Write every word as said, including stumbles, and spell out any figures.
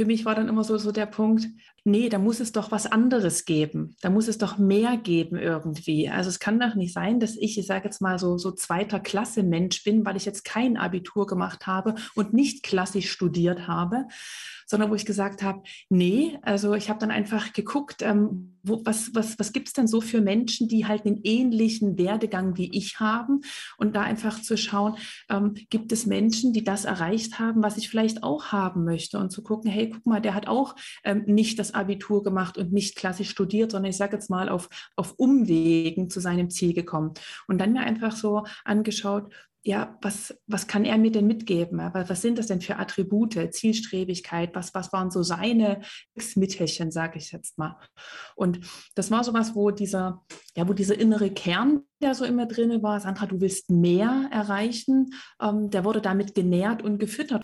für mich war dann immer so, so der Punkt, nee, da muss es doch was anderes geben. Da muss es doch mehr geben irgendwie. Also es kann doch nicht sein, dass ich, ich sage jetzt mal so, so zweiter Klasse Mensch bin, weil ich jetzt kein Abitur gemacht habe und nicht klassisch studiert habe, sondern wo ich gesagt habe, nee, also ich habe dann einfach geguckt, ähm, wo, was, was, was gibt es denn so für Menschen, die halt einen ähnlichen Werdegang wie ich haben, und da einfach zu schauen, ähm, gibt es Menschen, die das erreicht haben, was ich vielleicht auch haben möchte, und zu gucken, hey, guck mal, der hat auch ähm, nicht das Abitur gemacht und nicht klassisch studiert, sondern ich sage jetzt mal auf, auf Umwegen zu seinem Ziel gekommen, und dann mir einfach so angeschaut, ja, was, was kann er mir denn mitgeben? Aber was sind das denn für Attribute, Zielstrebigkeit? Was, was waren so seine Mittelchen, sage ich jetzt mal. Und das war sowas, wo dieser, ja, wo dieser innere Kern, der so immer drin war, Sandra, du willst mehr erreichen, ähm, der wurde damit genährt und gefüttert.